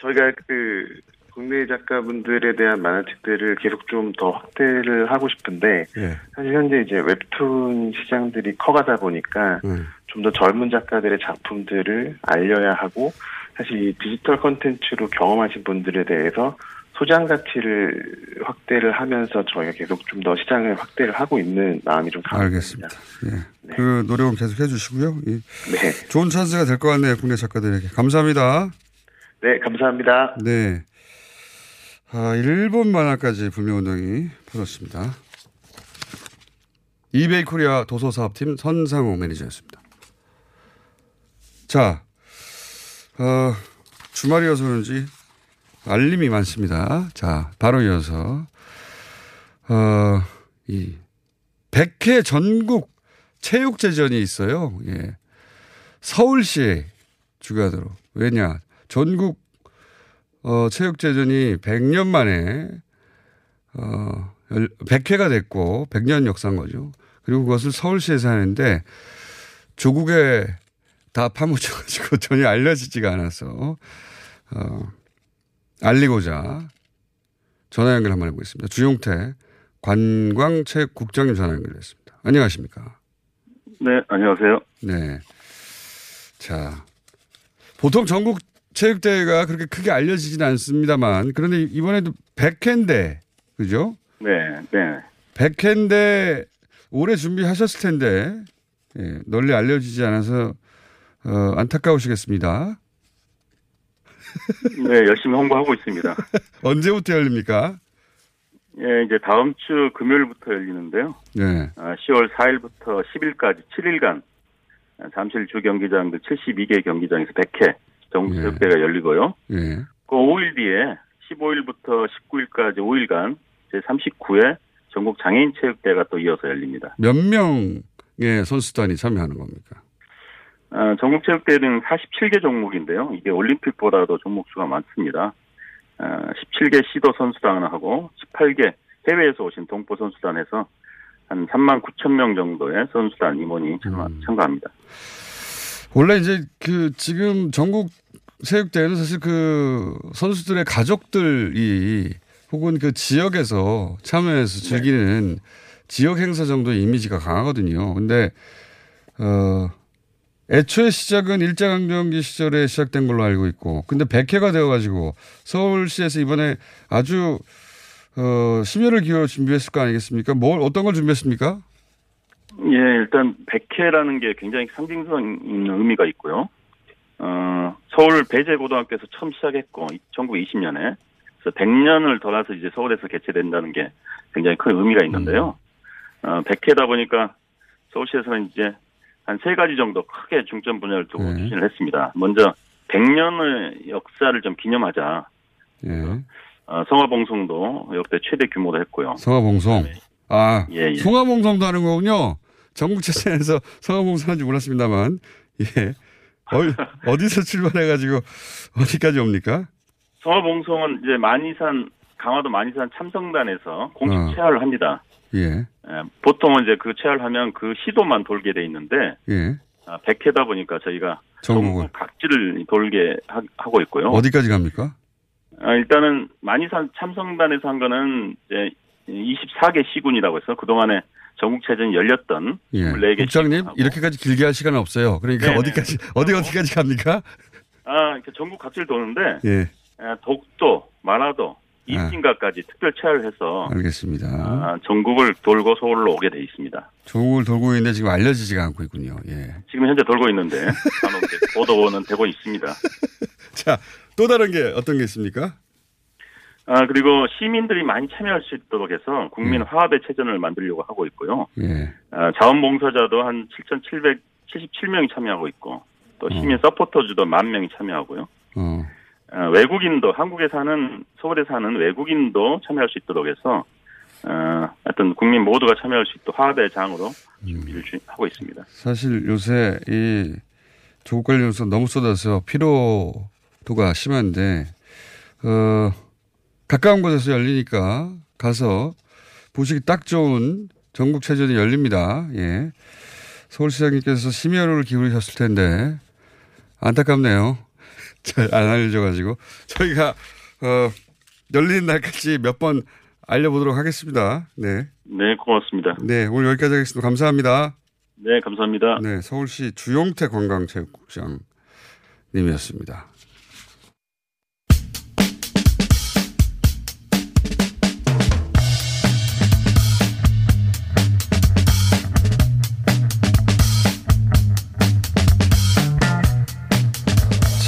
저희가 국내 작가분들에 대한 만화책들을 계속 좀 더 확대를 하고 싶은데, 사실 현재 이제 웹툰 시장들이 커가다 보니까 좀 더 젊은 작가들의 작품들을 알려야 하고, 사실 이 디지털 콘텐츠로 경험하신 분들에 대해서 소장 가치를 확대를 하면서 저희가 계속 좀 더 시장을 확대를 하고 있는 마음이 좀 강합니다. 알겠습니다. 예. 네. 그 노력은 계속 해주시고요. 예. 네. 좋은 찬스가 될 것 같네요, 국내 작가들에게. 감사합니다. 네, 감사합니다. 네. 일본 만화까지 불매운동이 퍼졌습니다. 이베이 코리아 도서사업팀 선상우 매니저였습니다. 자, 주말이어서 그런지 알림이 많습니다. 자, 바로 이어서 이 100회 전국 체육제전이 있어요. 예. 서울시 주관으로. 왜냐, 전국 체육제전이 100년 만에 100회가 됐고 100년 역사인 거죠. 그리고 그것을 서울시에서 하는데 조국에 다 파묻혀가지고 전혀 알려지지가 않아서 알리고자 전화 연결 한번 해보겠습니다. 주용태 관광체육국장님 전화 연결됐습니다. 안녕하십니까? 네, 안녕하세요. 네, 자, 보통 전국 체육대회가 그렇게 크게 알려지진 않습니다만, 그런데 이번에도 100회인데, 그죠? 네, 네. 100회인데 오래 준비하셨을 텐데, 예, 널리 알려지지 않아서 안타까우시겠습니다. 네, 열심히 홍보하고 있습니다. 언제부터 열립니까? 예, 이제 다음 주 금요일부터 열리는데요. 네. 10월 4일부터 10일까지 7일간 잠실 주 경기장 등 72개 경기장에서 100회 전국체육대회가 네. 열리고요. 네. 그 5일 뒤에 15일부터 19일까지 5일간 제39회 전국 장애인 체육대회가 또 이어서 열립니다. 몇 명의 선수단이 참여하는 겁니까? 전국 체육대회는 47개 종목인데요. 이게 올림픽보다도 종목 수가 많습니다. 17개 시도 선수단하고 18개 해외에서 오신 동포 선수단에서 한 3만 9천 명 정도의 선수단 임원이 참가합니다. 원래 이제 그 지금 전국 체육대회는 사실 그 선수들의 가족들이 혹은 그 지역에서 참여해서 즐기는 네. 지역 행사 정도의 이미지가 강하거든요. 근데 애초에 시작은 일제강점기 시절에 시작된 걸로 알고 있고, 근데 100회가 되어가지고 서울시에서 이번에 아주 심혈을 기울여 준비했을 거 아니겠습니까? 어떤 걸 준비했습니까? 예, 일단 100회라는 게 굉장히 상징성 있는 의미가 있고요. 서울 배재고등학교에서 처음 시작했고 1920년에 100년을 돌아서 이제 서울에서 개최된다는 게 굉장히 큰 의미가 있는데요. 100회다 보니까 서울시에서는 이제 한 세 가지 정도 크게 중점 분야를 두고 추진을 했습니다. 먼저 100년의 역사를 좀 기념하자. 네. 성화봉송도 역대 최대 규모로 했고요. 성화봉송. 네. 아, 예, 예. 성화봉송도 하는 거군요. 전국체전에서 성화봉송하는지 몰랐습니다만. 예. 어디서 출발해가지고 어디까지 옵니까? 성화봉송은 이제 강화도 마니산 참성단에서 공식 체화를 합니다. 예. 보통은 이제 그 체화를 하면 그 시도만 돌게 돼 있는데, 예. 100회다 보니까 저희가 전국 각지를 돌게 하고 있고요. 어디까지 갑니까? 일단은 마니산 참성단에서 한 거는 이제 24개 시군이라고 해서 그동안에 전국체전이 열렸던 14개 국장님, 시군하고. 이렇게까지 길게 할 시간은 없어요. 그러니까 네네. 어디까지 갑니까? 이렇게 전국 각지를 도는데, 예. 독도, 마라도, 이진가까지 특별 체화를 해서 알겠습니다. 전국을 돌고 서울로 오게 돼 있습니다. 전국을 돌고 있는데 지금 알려지지가 않고 있군요. 예. 지금 현재 돌고 있는데 보도는 되고 있습니다. 자, 또 다른 게 어떤 게 있습니까? 그리고 시민들이 많이 참여할 수 있도록 해서 국민 화합의 체전을 만들려고 하고 있고요. 예. 자원봉사자도 한 7,777명이 참여하고 있고 또 시민 서포터즈도 1만 명이 참여하고요. 외국인도 한국에 사는 서울에 사는 외국인도 참여할 수 있도록 해서 하여튼 국민 모두가 참여할 수 있도록 화합의 장으로 준비를 하고 있습니다. 사실 요새 이 조국 관련해서 너무 쏟아서 피로도가 심한데 가까운 곳에서 열리니까 가서 보시기 딱 좋은 전국체전이 열립니다. 예. 서울시장님께서 심혈을 기울이셨을 텐데 안타깝네요. 잘 안 알려줘가지고 저희가 열리는 날까지 몇 번 알려보도록 하겠습니다. 네. 네, 고맙습니다. 네, 오늘 여기까지 하겠습니다. 감사합니다. 네, 감사합니다. 네, 서울시 주용태 관광체육국장님이었습니다.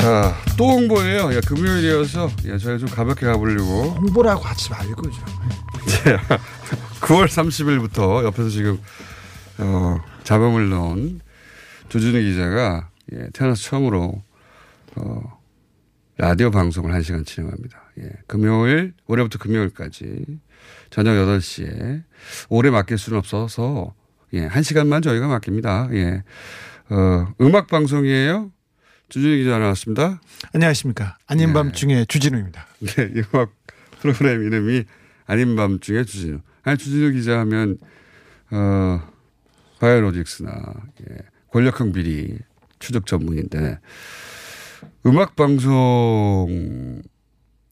자, 또 홍보예요. 예, 금요일이어서 예, 저희 좀 가볍게 가보려고. 홍보라고 하지 말고 좀. 9월 30일부터 옆에서 지금 자범을 넣은 조준희 기자가 예, 태어나서 처음으로 라디오 방송을 1시간 진행합니다. 예, 금요일, 올해부터 금요일까지 저녁 8시에 오래 맡길 수는 없어서 예, 1시간만 저희가 맡깁니다. 예, 음악 방송이에요. 주진우 기자 나왔습니다. 안녕하십니까. 아닌 밤중에 주진우입니다. 네, 이 음악 프로그램 이름이 아닌 밤중에 주진우. 아니, 주진우 기자 하면 바이오로직스나 예, 권력형 비리 추적 전문인데 음악 방송하고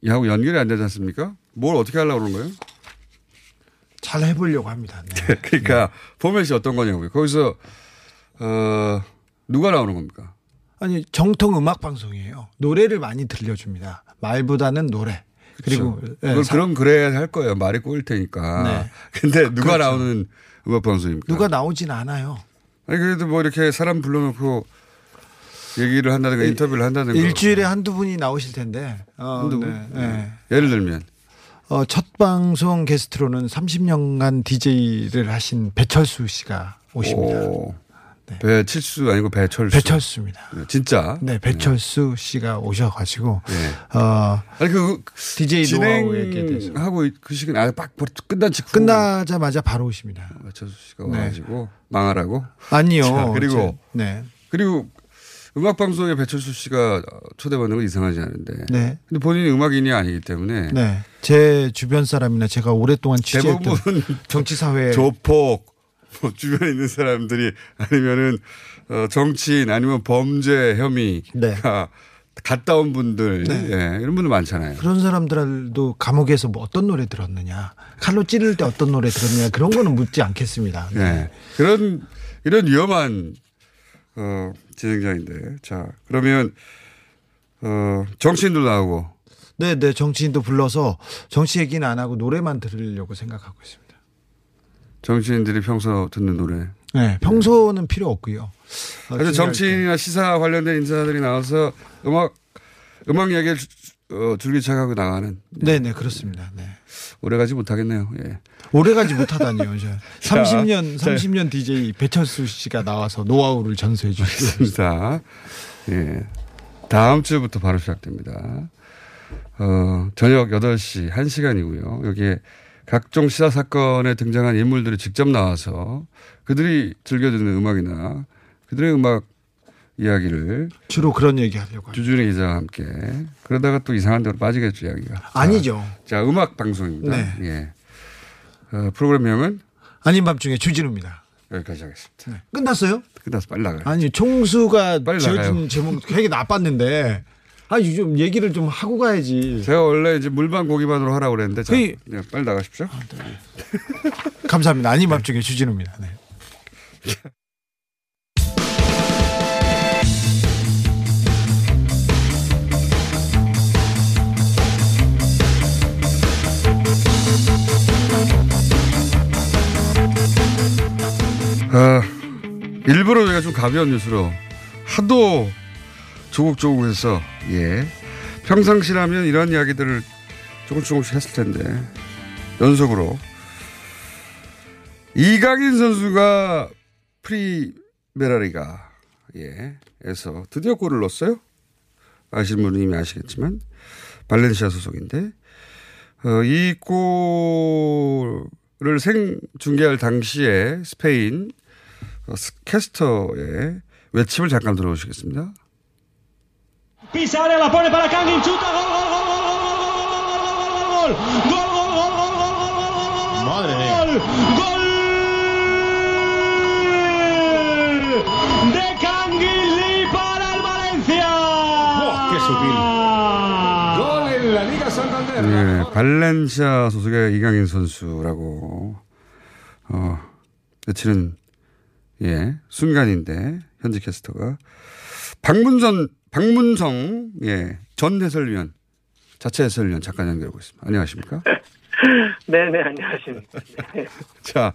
연결이 안 되지 않습니까? 뭘 어떻게 하려고 그러는 거예요? 잘 해보려고 합니다. 네. 그러니까 포맷이 어떤 거냐고요. 거기서 누가 나오는 겁니까? 아니, 정통 음악 방송이에요. 노래를 많이 들려줍니다. 말보다는 노래. 그리고 네, 그럼 그래야 할 거예요. 말이 꼬일 테니까. 네. 근데 누가 그렇죠. 나오는 음악 방송입니까? 누가 나오진 않아요. 아니, 그래도 뭐 이렇게 사람 불러놓고 얘기를 한다든가 인터뷰를 한다든가. 일주일에 한두 분이 나오실 텐데. 한두 분? 네. 네. 예를 들면. 첫 방송 게스트로는 30년간 DJ를 하신 배철수 씨가 오십니다. 오. 네. 배칠수 아니고 배철수. 배철수입니다. 네, 진짜. 네, 배철수 씨가 오셔가지고 네. 아니 그 DJ 노하우에 대해서 하고 그 시간 아예 빡 끝난 직후 끝나자마자 바로 오십니다. 배철수 씨가 네. 와가지고 망하라고. 아니요. 자, 그리고 네. 그리고 음악 방송에 배철수 씨가 초대받는 건 이상하지 않은데. 네. 근데 본인이 음악인이 아니기 때문에. 네. 제 주변 사람이나 제가 오랫동안 취재했던 대부분 정치 사회 조폭. 뭐 주변에 있는 사람들이 아니면은 정치인 아니면 범죄 혐의가 네. 갔다 온 분들 네. 예, 이런 분들 많잖아요. 그런 사람들도 감옥에서 뭐 어떤 노래 들었느냐, 칼로 찌를 때 어떤 노래 들었느냐 그런 거는 묻지 않겠습니다. 네. 네. 그런 이런 위험한 진행자인데 자 그러면 정치인도 나오고 네 정치인도 불러서 정치 얘기는 안 하고 노래만 들으려고 생각하고 있습니다. 정치인들이 평소 듣는 노래. 네, 평소는 필요 없고요. 그래서 정치인이나 시사 관련된 인사들이 나와서 음악 이야기를 줄기차게 나가는. 네, 그렇습니다. 네. 오래가지 못하겠네요. 예. 오래가지 못하다니요. 30년 DJ 배철수 씨가 나와서 노하우를 전수해 주셨습니다. 예. 다음 주부터 바로 시작됩니다. 저녁 8시 1시간이고요. 여기에 각종 시사 사건에 등장한 인물들이 직접 나와서 그들이 즐겨 듣는 음악이나 그들의 음악 이야기를 주로 그런 얘기하려고 주준희 기자와 함께 그러다가 또 이상한 데로 빠지겠죠 이야기가 아니죠. 자 음악 방송입니다. 네. 예. 프로그램명은 아닌 밤중에 주진우입니다. 여기까지 하겠습니다. 네. 끝났어요? 빨리 나가요. 아니 총수가 빨리 지어준 제목 되게 나빴는데. 아니, 좀 얘기를 좀 하고 가야지. 제가 원래 이제 물방 고기반으로 하라고 그랬는데. 자, 네, 빨리 나가십시오. 아, 네. 감사합니다. 아닌 밤중에 주진우입니다. 네. 일부러 제가 좀 가벼운 뉴스로 하도 조국 해서 예 평상시라면 이런 이야기들을 조금씩 했을 텐데 연속으로 이강인 선수가 프리메라리가 예에서 드디어 골을 넣었어요. 아시는 분은 이미 아시겠지만 발렌시아 소속인데 이 골을 생중계할 당시에 스페인 캐스터의 외침을 잠깐 들어보시겠습니다. Pisare la pone para Kangin, chuta, gol, gol, gol, gol, gol, gol, gol, gol, gol, gol, de Kangin para el Valencia. ¡Qué sutil! Gol en la Liga Santander. 네, 발렌시아 소속의 이강인 선수라고 외치는 예 순간인데 현지 캐스터가 박문성 예, 전 해설위원 자체 해설위원 잠깐 연결하고 있습니다. 안녕하십니까? 네 안녕하십니까? 네. 자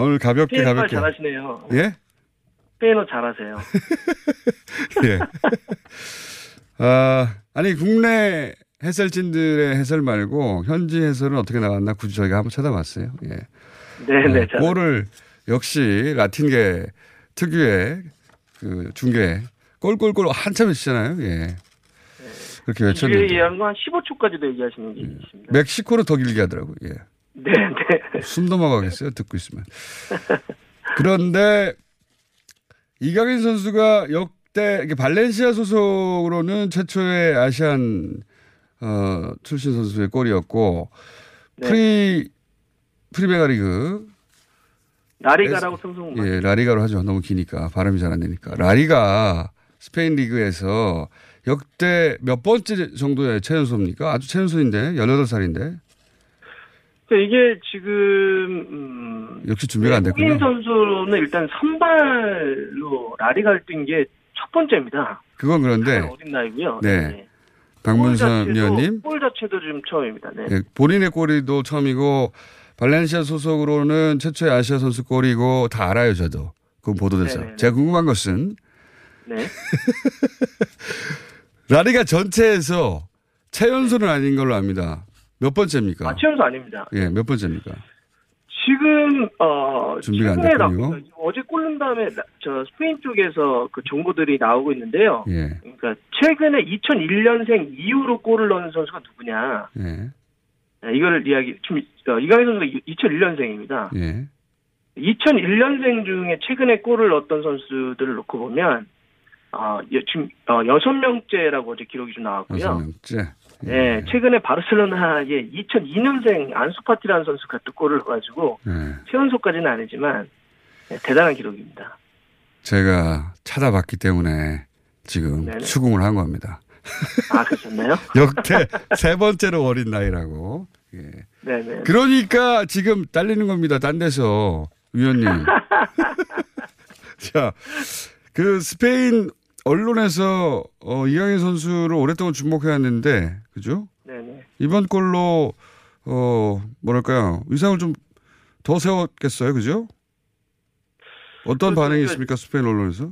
오늘 가볍게 잘하시네요. 예? 스페인어 잘하세요. 예. 아니 국내 해설진들의 해설 말고 현지 해설은 어떻게 나왔나 굳이 저희가 한번 찾아봤어요. 예. 네네. 골을 역시 라틴계 특유의 그 중계 골골골 한참 있잖아요. 예. 그렇게 외쳤는데. 얘기한 건 15초까지도 얘기하시는 게 있습니다. 멕시코로 더 길게 하더라고요. 예. 네네. 숨 넘어가겠어요. 듣고 있으면. 그런데 이강인 선수가 역대 발렌시아 소속으로는 최초의 아시안 출신 선수의 골이었고 네. 프리메라리그 라리가라고 성승 예, 라리가로 하죠. 너무 기니까 발음이 잘 안 되니까. 라리가 스페인 리그에서 역대 몇 번째 정도의 최연소입니까? 아주 최연소인데 18살인데. 이게 지금 역시 준비가 안 됐군요. 코링크 선수는 일단 선발로 라리가를 뛴 게 첫 번째입니다. 그건 그런데 어린 나이고요. 네. 네. 박문성 위원님. 골 자체도 지금 처음입니다. 네. 네. 본인의 골이도 처음이고 발렌시아 소속으로는 최초의 아시아 선수 골이고 다 알아요 저도. 그건 보도돼서. 네네네. 제가 궁금한 것은 네. 라리가 전체에서 최연소는 아닌 걸로 압니다. 몇 번째입니까? 아, 최연소 아닙니다. 예, 몇 번째입니까? 지금 준비가 안 됐군요. 어제 골 넣은 다음에 저 스페인 쪽에서 그 정보들이 나오고 있는데요. 예. 그러니까 최근에 2001년생 이후로 골을 넣은 선수가 누구냐? 예. 네, 이거를 이야기 좀 이강인 선수가 2001년생입니다. 예. 2001년생 중에 최근에 골을 넣었던 선수들을 놓고 보면 지금 6명째라고 어제 기록이 좀 나왔고요. 6명째. 예. 네, 최근에 바르셀로나의 2002년생 안수파티라는 선수가 또 골을 넣어가지고 최연소까지는 아니지만 네, 대단한 기록입니다. 제가 찾아봤기 때문에 지금 네네. 추궁을 한 겁니다. 아, 그러셨나요? 역대 세 번째로 어린 나이라고. 예. 네네. 그러니까 지금 딸리는 겁니다. 딴 데서 위원님. 자, 그 스페인 언론에서 이강인 선수를 오랫동안 주목해왔는데, 그죠? 네네. 이번 골로 뭐랄까요? 위상을 좀 더 세웠겠어요, 그죠? 어떤 반응이 있습니까, 스페인 언론에서?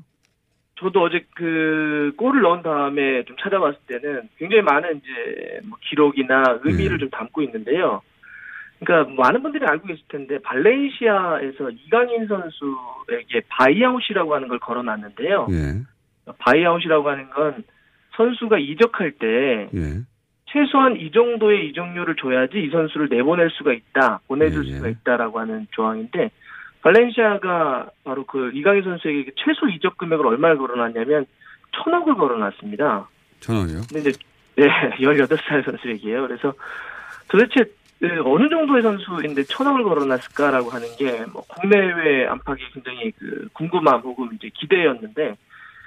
저도 어제 그 골을 넣은 다음에 좀 찾아봤을 때는 굉장히 많은 이제 뭐 기록이나 의미를 좀 담고 있는데요. 그러니까 많은 분들이 알고 계실 텐데 발렌시아에서 이강인 선수에게 바이아웃이라고 하는 걸 걸어놨는데요. 예. 바이아웃이라고 하는 건 선수가 이적할 때 예. 최소한 이 정도의 이적료를 줘야지 이 선수를 내보낼 수가 있다, 보내줄 예. 수가 있다라고 하는 조항인데 발렌시아가 바로 그 이강인 선수에게 최소 이적 금액을 얼마를 걸어놨냐면 1,000억을 걸어놨습니다. 1,000억이요? 근데 이제 네, 18살 선수 얘기예요. 그래서 도대체 어느 정도의 선수인데 1,000억을 걸어놨을까라고 하는 게 뭐 국내외 안팎이 굉장히 그 궁금한 혹은 이제 기대였는데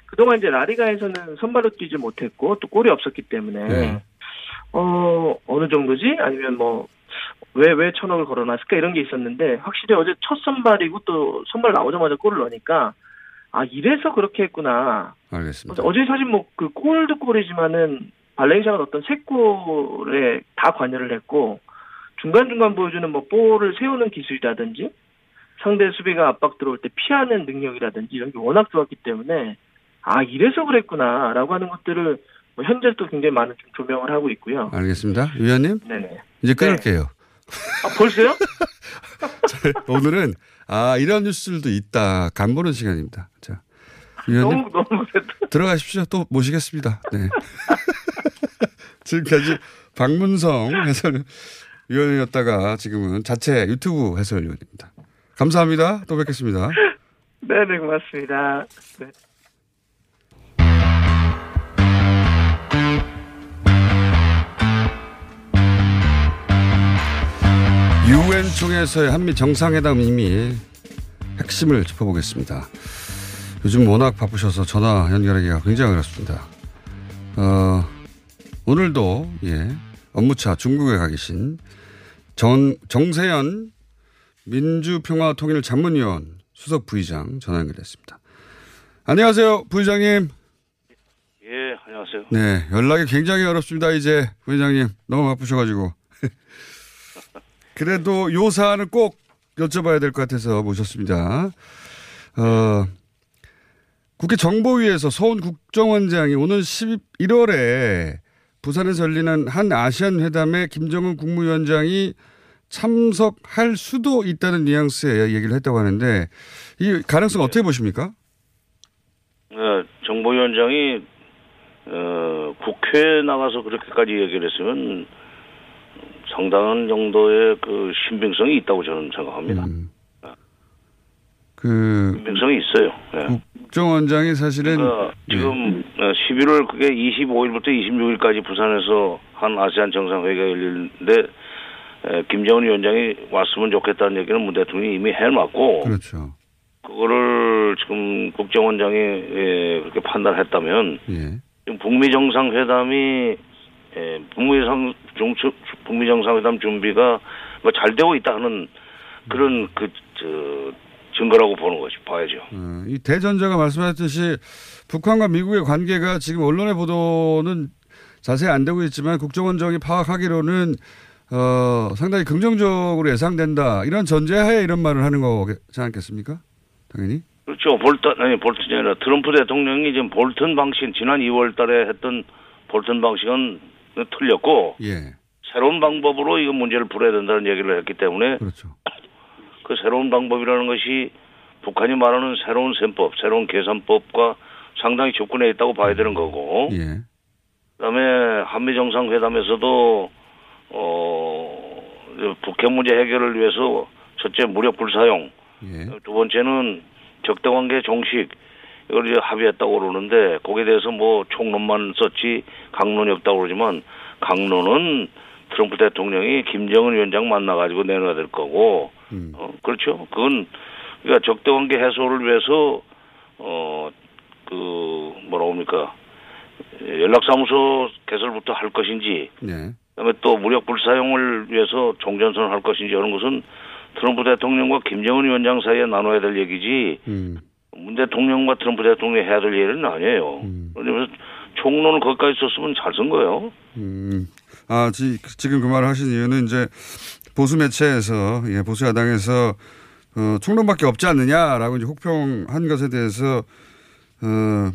그동안 이제 라리가에서는 선발로 뛰지 못했고 또 골이 없었기 때문에 네. 어느 정도지? 아니면 뭐 왜 1,000억을 걸어놨을까 이런 게 있었는데 확실히 어제 첫 선발이고 또 선발 나오자마자 골을 넣으니까 아 이래서 그렇게 했구나. 알겠습니다. 어제 사실 뭐 그 골도 골이지만은 발렌시아가 넣었던 3골에 다 관여를 했고 중간중간 보여주는 뭐 볼을 세우는 기술이라든지 상대 수비가 압박 들어올 때 피하는 능력이라든지 이런 게 워낙 좋았기 때문에 아 이래서 그랬구나라고 하는 것들을 뭐 현재 또 굉장히 많은 좀 조명을 하고 있고요. 알겠습니다, 위원님. 네네. 이제 끊을게요. 네. 아, 벌써요? 오늘은 이런 뉴스들도 있다. 간 보는 시간입니다. 자, 위원님 너무 들어가십시오. 또 모시겠습니다. 네. 지금까지 박문성 해설위원이었다가 지금은 자체 유튜브 해설위원입니다. 감사합니다. 또 뵙겠습니다. 네네 고맙습니다. 네. 유엔총회에서의 한미 정상회담 이미 핵심을 짚어보겠습니다. 요즘 워낙 바쁘셔서 전화 연결하기가 굉장히 어렵습니다. 오늘도 예, 업무차 중국에 가 계신 정세현 민주평화통일자문위원 수석 부의장 전화 연결됐습니다. 안녕하세요, 부의장님. 예, 안녕하세요. 네, 연락이 굉장히 어렵습니다. 이제 부의장님 너무 바쁘셔가지고. 그래도 요 사안을 꼭 여쭤봐야 될 것 같아서 모셨습니다. 국회 정보위에서 서훈 국정원장이 오는 11월에 부산에서 열리는 한 아시안 회담에 김정은 국무위원장이 참석할 수도 있다는 뉘앙스의 얘기를 했다고 하는데 이 가능성 어떻게 보십니까? 정보위원장이 국회에 나가서 그렇게까지 얘기를 했으면 상당한 정도의 그 신빙성이 있다고 저는 생각합니다. 신빙성이 있어요. 네. 국정원장이 사실은 지금 11월 그게 25일부터 26일까지 부산에서 한 아세안 정상회의가 열리는데 김정은 위원장이 왔으면 좋겠다는 얘기는 문 대통령이 이미 해놨고 그렇죠. 그거를 지금 국정원장이 그렇게 판단했다면 예. 지금 북미 정상회담이 북미 정상회담 준비가 뭐 잘 되고 있다 하는 그런 증거라고 보는 것이 봐야죠. 이 대전자가 말씀하셨듯이 북한과 미국의 관계가 지금 언론의 보도는 자세히 안 되고 있지만 국정원장이 파악하기로는 상당히 긍정적으로 예상된다. 이런 전제하에 이런 말을 하는 거지 않겠습니까? 당연히. 그렇죠. 볼턴이 아니라 트럼프 대통령이 지금 볼턴 방식, 지난 2월 달에 했던 볼턴 방식은 틀렸고, 예. 새로운 방법으로 이 문제를 풀어야 된다는 얘기를 했기 때문에, 그렇죠. 그 새로운 방법이라는 것이 북한이 말하는 새로운 셈법, 새로운 계산법과 상당히 접근해 있다고 봐야 되는 거고, 예. 그 다음에 한미 정상회담에서도, 북핵 문제 해결을 위해서 첫째 무력 불사용, 예. 두 번째는 적대관계 종식 이걸 이제 합의했다고 그러는데 거기에 대해서 뭐 총론만 썼지 강론이 없다고 그러지만 강론은 트럼프 대통령이 김정은 위원장 만나가지고 내놔야 될 거고 그렇죠. 그건 그러니까 적대관계 해소를 위해서 뭐라고 합니까 연락사무소 개설부터 할 것인지 네. 그다음에 또 무력 불사용을 위해서 종전선언을 할 것인지 이런 것은 트럼프 대통령과 김정은 위원장 사이에 나눠야 될 얘기지 문 대통령과 트럼프 대통령이 해야 될 일은 아니에요. 그러면서 총론을 거기까지 썼으면 잘 쓴 거예요. 지금 그 말을 하신 이유는 이제 보수 매체에서 보수 야당에서 총론밖에 없지 않느냐라고 이제 혹평한 것에 대해서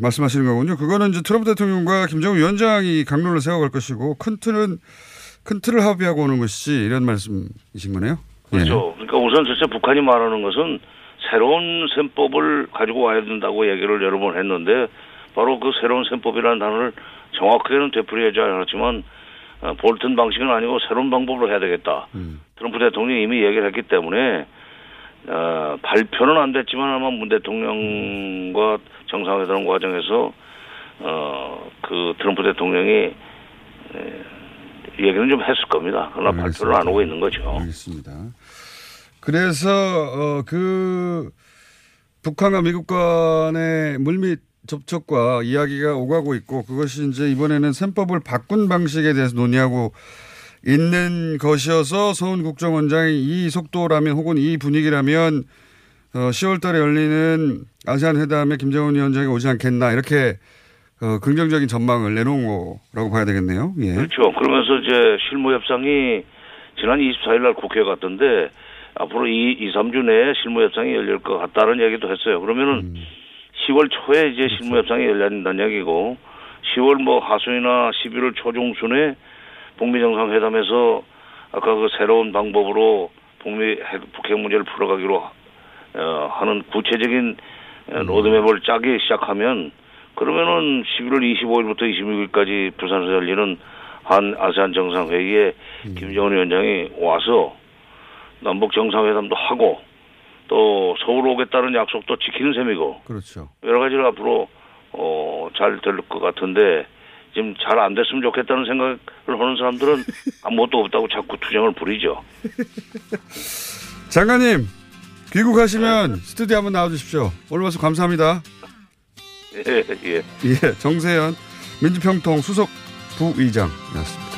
말씀하시는 거군요. 그거는 이제 트럼프 대통령과 김정은 위원장이 강론을 세워갈 것이고 큰 틀을 합의하고 오는 것이지 이런 말씀이신 거네요. 그렇죠. 그러니까 우선 실제 북한이 말하는 것은 새로운 셈법을 가지고 와야 된다고 얘기를 여러 번 했는데 바로 그 새로운 셈법이라는 단어를 정확하게는 되풀이하지 않았지만 볼턴 방식은 아니고 새로운 방법으로 해야 되겠다. 트럼프 대통령이 이미 얘기를 했기 때문에 발표는 안 됐지만 아마 문 대통령과 정상회담 과정에서 그 트럼프 대통령이 얘기는 좀 했을 겁니다. 그러나 알겠습니다. 발표를 안 하고 있는 거죠. 알겠습니다. 그래서 그 북한과 미국 간의 물밑 접촉과 이야기가 오가고 있고 그것이 이제 이번에는 셈법을 바꾼 방식에 대해서 논의하고 있는 것이어서 서훈 국정원장이 이 속도라면 혹은 이 분위기라면 10월 달에 열리는 아세안 회담에 김정은 위원장이 오지 않겠나 이렇게 긍정적인 전망을 내놓은 거라고 봐야 되겠네요. 예. 그렇죠. 그러면서 이제 실무협상이 지난 24일 날 국회에 갔던데 앞으로 2-3주 내에 실무협상이 열릴 것 같다는 얘기도 했어요. 그러면은 10월 초에 이제 그렇죠. 실무협상이 열린다는 얘기고 10월 뭐 하순이나 11월 초중순에 북미 정상회담에서 아까 그 새로운 방법으로 북핵 문제를 풀어가기로 하는 구체적인 로드맵을 짜기 시작하면 그러면은 11월 25일부터 26일까지 부산에서 열리는 한 아세안 정상회의에 김정은 위원장이 와서 남북 정상회담도 하고 또 서울 오겠다는 약속도 지키는 셈이고. 그렇죠. 여러 가지를 앞으로 잘 될 것 같은데 지금 잘 안 됐으면 좋겠다는 생각을 하는 사람들은 아무것도 없다고 자꾸 투정을 부리죠. 장관님, 귀국하시면 스튜디오 한번 나와주십시오. 오늘 와서 감사합니다. 예. 정세현 민주평통 수석 부의장이었습니다.